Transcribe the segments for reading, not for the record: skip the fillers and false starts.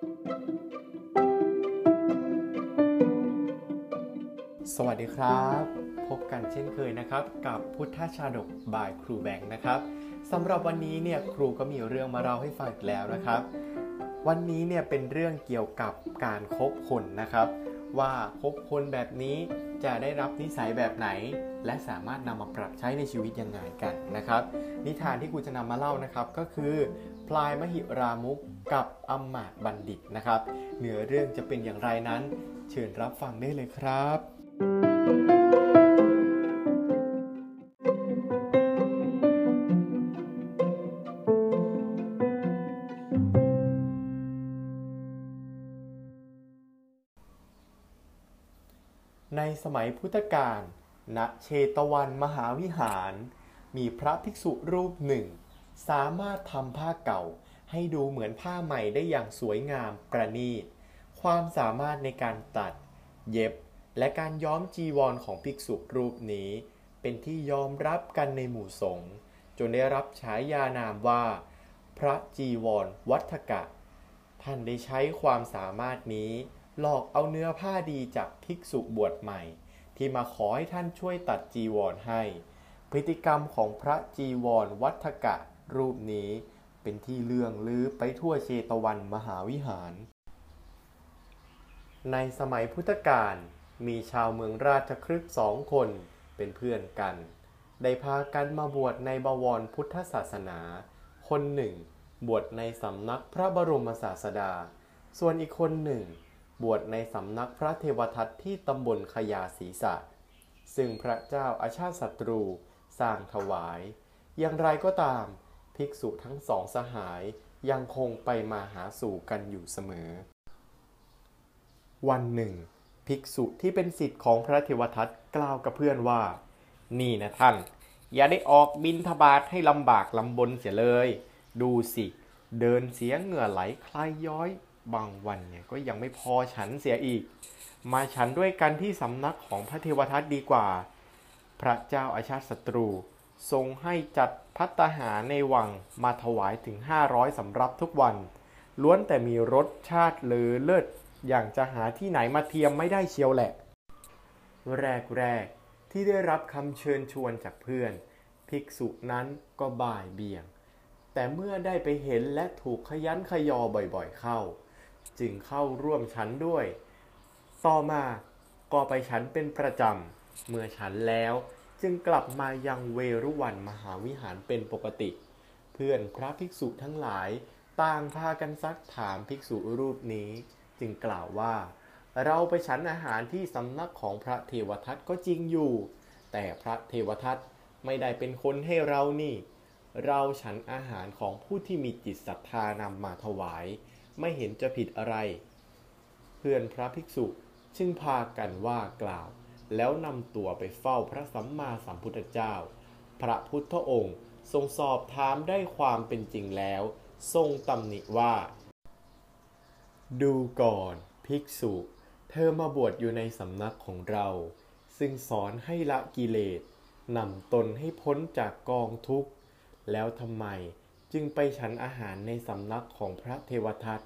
สวัสดีครับพบกันเช่นเคยนะครับกับพุทธชาดกบายครูแบงค์นะครับสำหรับวันนี้เนี่ยครูก็มีเรื่องมาเล่าให้ฟังอีกแล้วนะครับวันนี้เนี่ยเป็นเรื่องเกี่ยวกับการคบคนนะครับว่าคบคนแบบนี้จะได้รับนิสัยแบบไหนและสามารถนำมาปรับใช้ในชีวิตยังไงกันนะครับนิทานที่ครูจะนำมาเล่านะครับก็คือพลายมหิรามุกกับอำมาตย์บัณฑิตนะครับเนื้อเรื่องจะเป็นอย่างไรนั้นเชิญรับฟังได้เลยครับในสมัยพุทธกาล ณ เชตวันมหาวิหาร มีพระภิกษุรูปหนึ่งสามารถทำผ้าเก่าให้ดูเหมือนผ้าใหม่ได้อย่างสวยงามประณีตความสามารถในการตัดเย็บและการย้อมจีวรของภิกษุรูปนี้เป็นที่ยอมรับกันในหมู่สงฆ์จนได้รับฉายานามว่าพระจีวรวัฏกะท่านได้ใช้ความสามารถนี้หลอกเอาเนื้อผ้าดีจากภิกษุบวชใหม่ที่มาขอให้ท่านช่วยตัดจีวรให้พฤติกรรมของพระจีวรวัฏกะรูปนี้เป็นที่เลื่องลือไปทั่วเชตวันมหาวิหารในสมัยพุทธกาลมีชาวเมืองราชคฤห์2 คนเป็นเพื่อนกันได้พากันมาบวชในบวรพุทธศาสนาคนหนึ่งบวชในสำนักพระบรมศาสดาส่วนอีกคนหนึ่งบวชในสำนักพระเทวทัตที่ตำบลขยาศีสะซึ่งพระเจ้าอาชาติศัตรูสร้างถวายอย่างไรก็ตามภิกษุทั้ง2 สหายยังคงไปมาหาสู่กันอยู่เสมอวันหนึ่งภิกษุที่เป็นศิษย์ของพระเทวทัตกล่าวกับเพื่อนว่านี่นะท่านอย่าได้ออกบิณฑบาตให้ลำบากลำบนเสียเลยดูสิเดินเสียเหงื่อไหลคลายย้อยบางวันเนี่ยก็ยังไม่พอฉันเสียอีกมาฉันด้วยกันที่สำนักของพระเทวทัตดีกว่าพระเจ้าอาชาติศัตรูทรงให้จัดภัตตาหารในวังมาถวายถึง500สำรับทุกวันล้วนแต่มีรสชาติเลอเลิศอย่างจะหาที่ไหนมาเทียมไม่ได้เชียวแหละแรกที่ได้รับคำเชิญชวนจากเพื่อนภิกษุนั้นก็บ่ายเบี่ยงแต่เมื่อได้ไปเห็นและถูกขยันขยอบ่อยๆเข้าจึงเข้าร่วมฉันด้วยต่อมาก็ไปฉันเป็นประจำเมื่อฉันแล้วจึงกลับมายังเวรุวันมหาวิหารเป็นปกติเพื่อนพระภิกษุทั้งหลายต่างพากันซักถามภิกษุรูปนี้จึงกล่าวว่าเราไปฉันอาหารที่สำนักของพระเทวทัตก็จริงอยู่แต่พระเทวทัตไม่ได้เป็นคนให้เรานี่เราฉันอาหารของผู้ที่มีจิตศรัทธานำมาถวายไม่เห็นจะผิดอะไรเพื่อนพระภิกษุจึงพากันว่ากล่าวแล้วนำตัวไปเฝ้าพระสัมมาสัมพุทธเจ้าพระพุทธองค์ทรงสอบถามได้ความเป็นจริงแล้วทรงตำหนิว่าดูก่อนภิกษุเธอมาบวชอยู่ในสำนักของเราซึ่งสอนให้ละกิเลสนำตนให้พ้นจากกองทุกข์แล้วทำไมจึงไปฉันอาหารในสำนักของพระเทวทัต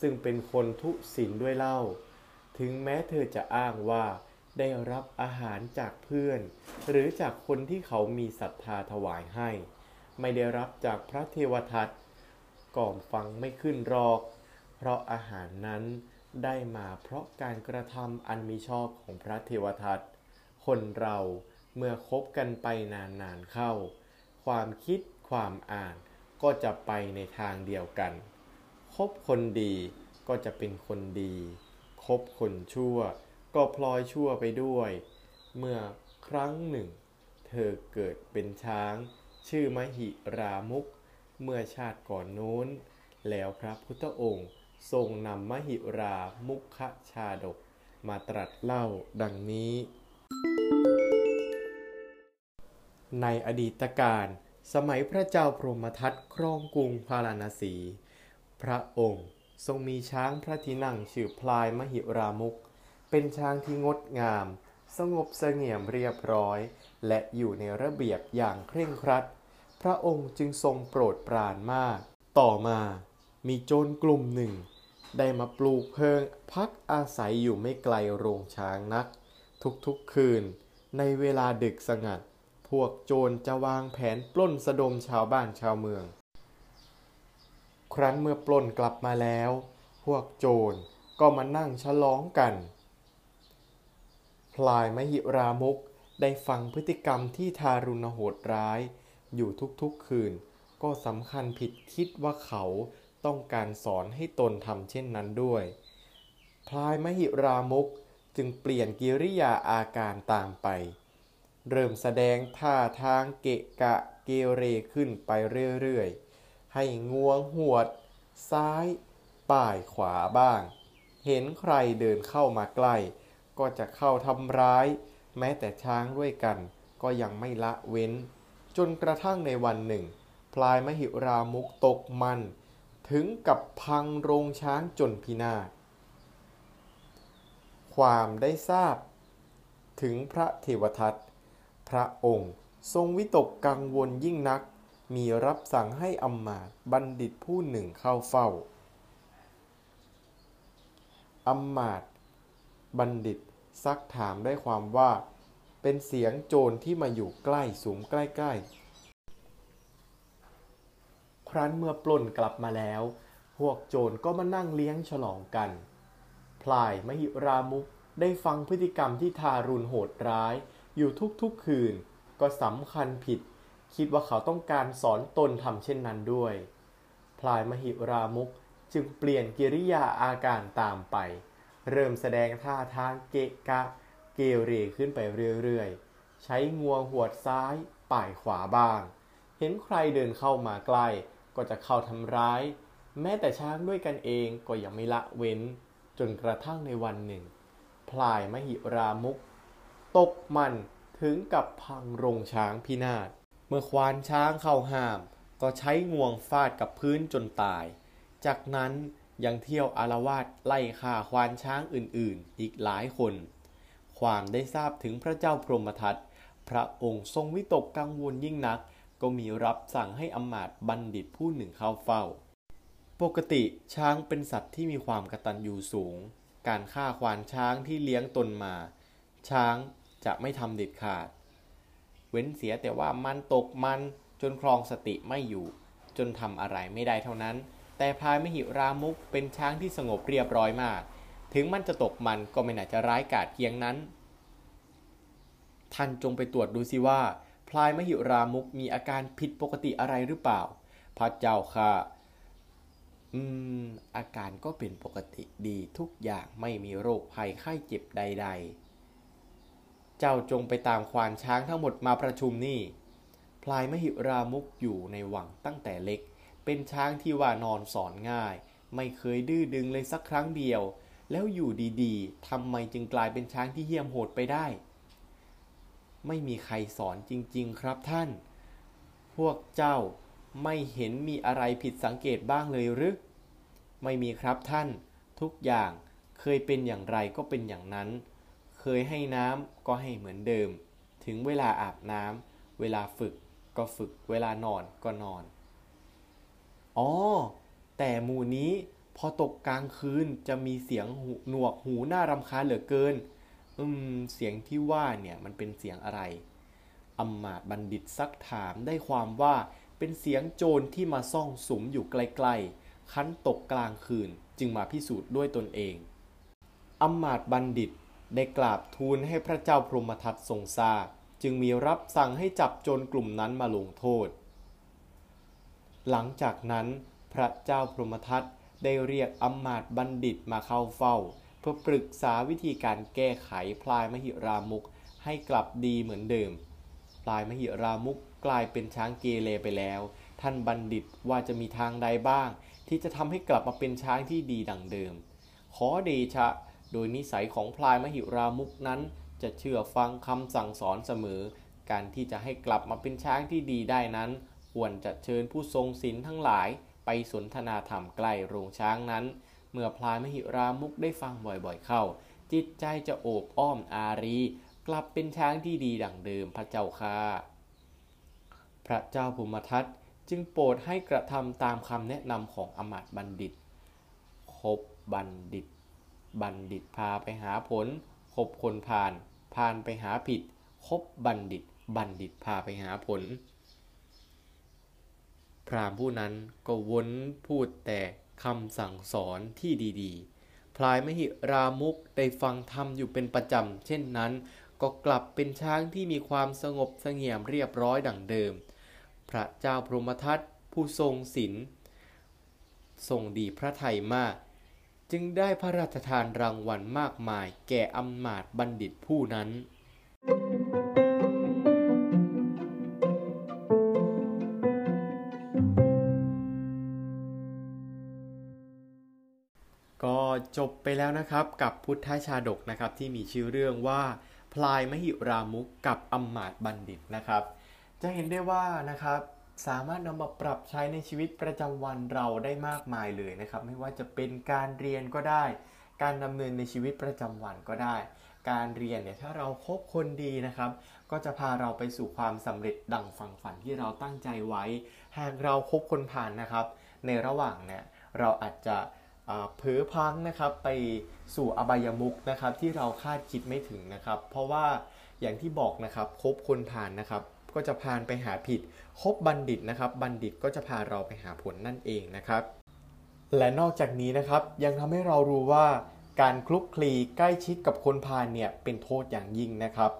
ซึ่งเป็นคนทุศีลด้วยเล่าถึงแม้เธอจะอ้างว่าได้รับอาหารจากเพื่อนหรือจากคนที่เขามีศรัทธาถวายให้ไม่ได้รับจากพระเทวทัตก่อมฟังไม่ขึ้นหรอกเพราะอาหารนั้นได้มาเพราะการกระทำอันมิชอบของพระเทวทัตคนเราเมื่อคบกันไปนานๆเข้าความคิดความอ่านก็จะไปในทางเดียวกันคบคนดีก็จะเป็นคนดีคบคนชั่วก็พลอยชั่วไปด้วยเมื่อครั้งหนึ่งเธอเกิดเป็นช้างชื่อมหิรามุกเมื่อชาติก่อนโน้นแล้วพระพุทธองค์ทรงนำมหิรามุขชาดกมาตรัสเล่าดังนี้ในอดีตกาลสมัยพระเจ้าพรหมทัตครองกรุงพาราณสีพระองค์ทรงมีช้างพระที่นั่งชื่อพลายมหิรามุกเป็นช้างที่งดงามสงบเสงี่ยมเรียบร้อยและอยู่ในระเบียบอย่างเคร่งครัดพระองค์จึงทรงโปรดปรานมากต่อมามีโจรกลุ่มหนึ่ง ได้มาปลูกเพิงพักอาศัยอยู่ไม่ไกลโรงช้างนักทุกๆคืนในเวลาดึกสงัดพวกโจรจะวางแผนปล้นสะดมชาวบ้านชาวเมืองครั้นเมื่อปล้นกลับมาแล้วพวกโจรก็มานั่งฉลองกันพลายมหิรามุกได้ฟังพฤติกรรมที่ทารุณโหดร้ายอยู่ทุกๆคืนก็สำคัญผิดคิดว่าเขาต้องการสอนให้ตนทำเช่นนั้นด้วยพลายมหิรามุกจึงเปลี่ยนกิริยาอาการตามไปเริ่มแสดงท่าทางเกะกะเกเรขึ้นไปเรื่อยๆให้งวงหวดซ้ายป่ายขวาบ้างเห็นใครเดินเข้ามาใกล้ก็จะเข้าทำร้ายแม้แต่ช้างด้วยกันก็ยังไม่ละเว้นจนกระทั่งในวันหนึ่งพลายมหิรามุกตกมันถึงกับพังโรงช้างจนพินาศความได้ทราบถึงพระเทวทัตพระองค์ทรงวิตกกังวลยิ่งนักมีรับสั่งให้อำมาตย์บัณฑิตผู้หนึ่งเข้าเฝ้าอำมาตย์บัณฑิตซักถามได้ความว่าเป็นเสียงโจรที่มาอยู่ใกล้สุมใกล้ๆครั้นเมื่อปล้นกลับมาแล้วพวกโจรก็มานั่งเลี้ยงฉลองกันพลายมหิรามุกได้ฟังพฤติกรรมที่ทารุณโหดร้ายอยู่ทุกๆคืนก็สำคัญผิดคิดว่าเขาต้องการสอนตนทำเช่นนั้นด้วยพลายมหิรามุกจึงเปลี่ยนกิริยาอาการตามไปเริ่มแสดงท่าทางเกะกะเกเรขึ้นไปเรื่อยๆใช้งวงหวดซ้ายป่ายขวาบ้างเห็นใครเดินเข้ามาใกล้ก็จะเข้าทำร้ายแม้แต่ช้างด้วยกันเองก็ยังไม่ละเว้นจนกระทั่งในวันหนึ่งพลายมหิรามุกตกมันถึงกับพังโรงช้างพินาศเมื่อควานช้างเข้าห้ามก็ใช้งวงฟาดกับพื้นจนตายจากนั้นยังเที่ยวอารวาสไล่ฆ่าควานช้างอื่นๆอีกหลายคนความได้ทราบถึงพระเจ้าพรหมทัตพระองค์ทรงวิตกกังวลยิ่งนักก็มีรับสั่งให้อำมาตย์บัณฑิตผู้หนึ่งเข้าเฝ้าปกติช้างเป็นสัตว์ที่มีความกตัญญูสูงการฆ่าควานช้างที่เลี้ยงตนมาช้างจะไม่ทำเด็ดขาดเว้นเสียแต่ว่ามันตกมันจนครองสติไม่อยู่จนทำอะไรไม่ได้เท่านั้นแต่พลายมหิรามุกเป็นช้างที่สงบเรียบร้อยมากถึงมันจะตกมันก็ไม่น่าจะร้ายกาจเพียงนั้นท่านจงไปตรวจดูสิว่าพลายมหิรามุกมีอาการผิดปกติอะไรหรือเปล่าพระเจ้าค่ะอาการก็เป็นปกติดีทุกอย่างไม่มีโรคภัยไข้เจ็บใดๆเจ้าจงไปตามควานช้างทั้งหมดมาประชุมนี่พลายมหิรามุกอยู่ในวังตั้งแต่เล็กเป็นช้างที่ว่านอนสอนง่ายไม่เคยดื้อดึงเลยสักครั้งเดียวแล้วอยู่ดีๆทำไมจึงกลายเป็นช้างที่เหี้ยมโหดไปได้ไม่มีใครสอนจริงๆครับท่านพวกเจ้าไม่เห็นมีอะไรผิดสังเกตบ้างเลยหรือไม่มีครับท่านทุกอย่างเคยเป็นอย่างไรก็เป็นอย่างนั้นเคยให้น้ำก็ให้เหมือนเดิมถึงเวลาอาบน้ำเวลาฝึกก็ฝึกเวลานอนก็นอนแต่หมู่นี้พอตกกลางคืนจะมีเสียงหนวกหูน่ารำคาญเหลือเกินเสียงที่ว่าเนี่ยมันเป็นเสียงอะไรอำมาตย์บัณฑิตซักถามได้ความว่าเป็นเสียงโจรที่มาซ่องสุมอยู่ไกลๆคันตกกลางคืนจึงมาพิสูจน์ด้วยตนเองอำมาตย์บัณฑิตได้กราบทูลให้พระเจ้าพรหมทัตทรงทราบจึงมีรับสั่งให้จับโจรกลุ่มนั้นมาลงโทษหลังจากนั้นพระเจ้าพรหมทัตได้เรียกอำมาตย์บัณฑิตมาเข้าเฝ้าเพื่อปรึกษาวิธีการแก้ไขพลายมหิรามุกให้กลับดีเหมือนเดิมพลายมหิรามุกกลายเป็นช้างเกเรไปแล้วท่านบัณฑิตว่าจะมีทางใดบ้างที่จะทำให้กลับมาเป็นช้างที่ดีดังเดิมขอเดชะโดยนิสัยของพลายมหิรามุกนั้นจะเชื่อฟังคำสั่งสอนเสมอการที่จะให้กลับมาเป็นช้างที่ดีได้นั้นควรจะเชิญผู้ทรงศีลทั้งหลายไปสนทนาธรรมใกล้โรงช้างนั้นเมื่อพลายมหิรามุกได้ฟังบ่อยๆเข้าจิตใจจะโอบอ้อมอารีกลับเป็นช้างที่ดีดั่งเดิมพระเจ้าค่ะพระเจ้าพรหมทัตจึงโปรดให้กระทำตามคำแนะนำของอำมาตย์บัณฑิตข คบบัณฑิตบัณฑิตพาไปหาผลคบคนพาลพาลไปหาผิดคบบัณฑิตบัณฑิตพาไปหาผลพราหมณ์ผู้นั้นก็วนพูดแต่คำสั่งสอนที่ดีๆพลายมหิรามุกได้ฟังธรรมอยู่เป็นประจำเช่นนั้นก็กลับเป็นช้างที่มีความสงบเสงี่ยมเรียบร้อยดั่งเดิมพระเจ้าพรหมทัตผู้ทรงศีลทรงดีพระทัยมากจึงได้พระราชทานรางวัลมากมายแก่อำมาตย์บัณฑิตผู้นั้นก็จบไปแล้วนะครับกับพุทธชาดกนะครับที่มีชื่อเรื่องว่าพลายมหิรามุกกับอำมาตย์บัณฑิตนะครับจะเห็นได้ว่านะครับสามารถนำมาปรับใช้ในชีวิตประจำวันเราได้มากมายเลยนะครับไม่ว่าจะเป็นการเรียนก็ได้การดำเนินในชีวิตประจำวันก็ได้การเรียนเนี่ยถ้าเราคบคนดีนะครับก็จะพาเราไปสู่ความสำเร็จดั่งฝั่งฝันที่เราตั้งใจไว้หากเราคบคนผ่านนะครับในระหว่างเนี่ยเราอาจจะเผลอพลั้งนะครับไปสู่อบายมุขนะครับที่เราคาดคิดไม่ถึงนะครับเพราะว่าอย่างที่บอกนะครับคบคนผ่านนะครับก็จะพาไปหาผิดคบบัณฑิตนะครับบัณฑิตก็จะพาเราไปหาผลนั่นเองนะครับและนอกจากนี้นะครับยังทำให้เรารู้ว่าการคลุกคลีใกล้ชิดกับคนพาลเนี่ยเป็นโทษอย่างยิ่งนะครับ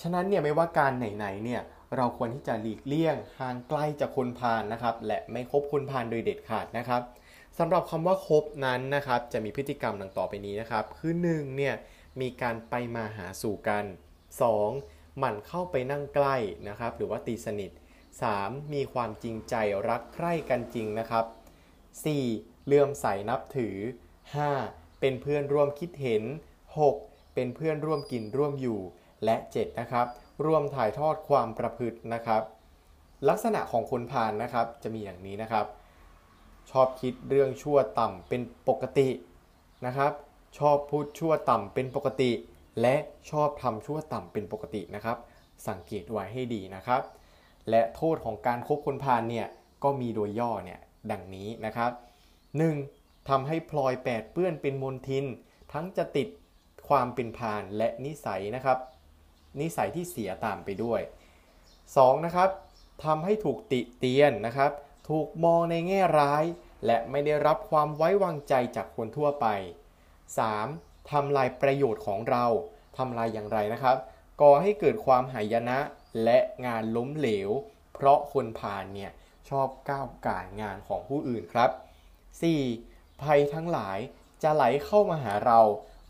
ฉะนั้นเนี่ยไม่ว่าการไหนๆเนี่ยเราควรที่จะหลีกเลี่ยงห่างไกลจากคนพาลนะครับและไม่คบคนพาลโดยเด็ดขาดนะครับสำหรับคำว่าคบนั้นนะครับจะมีพฤติกรรมดังต่อไปนี้นะครับคือ 1. เนี่ยมีการไปมาหาสู่กัน 2.หมั่นเข้าไปนั่งใกล้นะครับหรือว่าตีสนิท 3. มีความจริงใจรักใคร่กันจริงนะครับ 4. เลื่อมใสนับถือ 5. เป็นเพื่อนร่วมคิดเห็น 6. เป็นเพื่อนร่วมกินร่วมอยู่และ 7. นะครับร่วมถ่ายทอดความประพฤตินะครับลักษณะของคนพาลนะครับจะมีอย่างนี้นะครับชอบคิดเรื่องชั่วต่ำเป็นปกตินะครับชอบพูดชั่วต่ำเป็นปกติและชอบทำชั่วต่ำเป็นปกตินะครับสังเกตไว้ให้ดีนะครับและโทษของการคบคนพาลเนี่ยก็มีโดยย่อเนี่ยดังนี้นะครับ 1. ทำให้พลอยแปดเปื้อนเป็นมลทินทั้งจะติดความเป็นพาลและนิสัยนะครับนิสัยที่เสียตามไปด้วย 2. นะครับทำให้ถูกติเตียนนะครับถูกมองในแง่ร้ายและไม่ได้รับความไว้วางใจจากคนทั่วไป 3.ทำลายประโยชน์ของเราทำลายอย่างไรนะครับก่อให้เกิดความหายนะและงานล้มเหลวเพราะคนพาลเนี่ยชอบก้าวก่ายงานของผู้อื่นครับ 4. ภัยทั้งหลายจะไหลเข้ามาหาเรา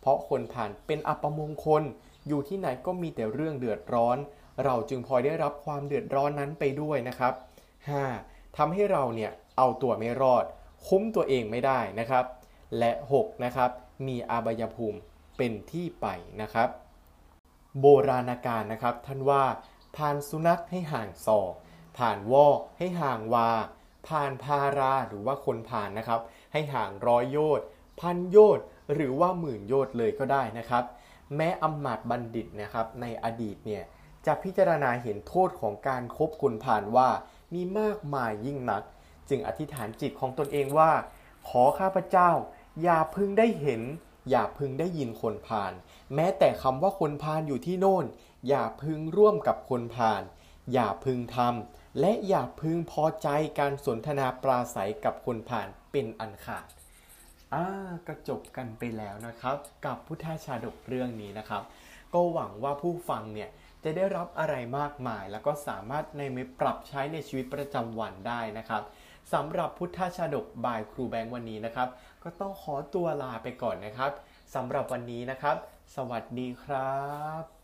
เพราะคนพาลเป็นอัปมงคลอยู่ที่ไหนก็มีแต่เรื่องเดือดร้อนเราจึงพลอยได้รับความเดือดร้อนนั้นไปด้วยนะครับ 5. ทำให้เราเนี่ยเอาตัวไม่รอดคุ้มตัวเองไม่ได้นะครับและ 6. นะครับมีอบายภูมิเป็นที่ไปนะครับโบราณกาลนะครับท่านว่าพาลสุนัขให้ห่างศอกพาลวอกให้ห่างวาพาลพาราหรือว่าคนพาลนะครับให้ห่างร้อยโยชน์พันโยชน์หรือว่าหมื่นโยชน์เลยก็ได้นะครับแม้อำมาตย์บัณฑิตนะครับในอดีตเนี่ยจะพิจารณาเห็นโทษของการคบคนพาลว่ามีมากมายยิ่งนักจึงอธิษฐานจิตของตนเองว่าขอข้าพเจ้าอย่าพึงได้เห็นอย่าพึงได้ยินคนพาลแม้แต่คำว่าคนพาลอยู่ที่โน่นอย่าพึงร่วมกับคนพาลอย่าพึงทำและอย่าพึงพอใจการสนทนาปราศัยกับคนพาลเป็นอันขาดก็จบกันไปแล้วนะครับกับพุทธชาดกเรื่องนี้นะครับก็หวังว่าผู้ฟังเนี่ยจะได้รับอะไรมากมายแล้วก็สามารถนำไปปรับใช้ในชีวิตประจำวันได้นะครับสำหรับพุทธชาดกบายครูแบงค์วันนี้นะครับก็ต้องขอตัวลาไปก่อนนะครับสำหรับวันนี้นะครับสวัสดีครับ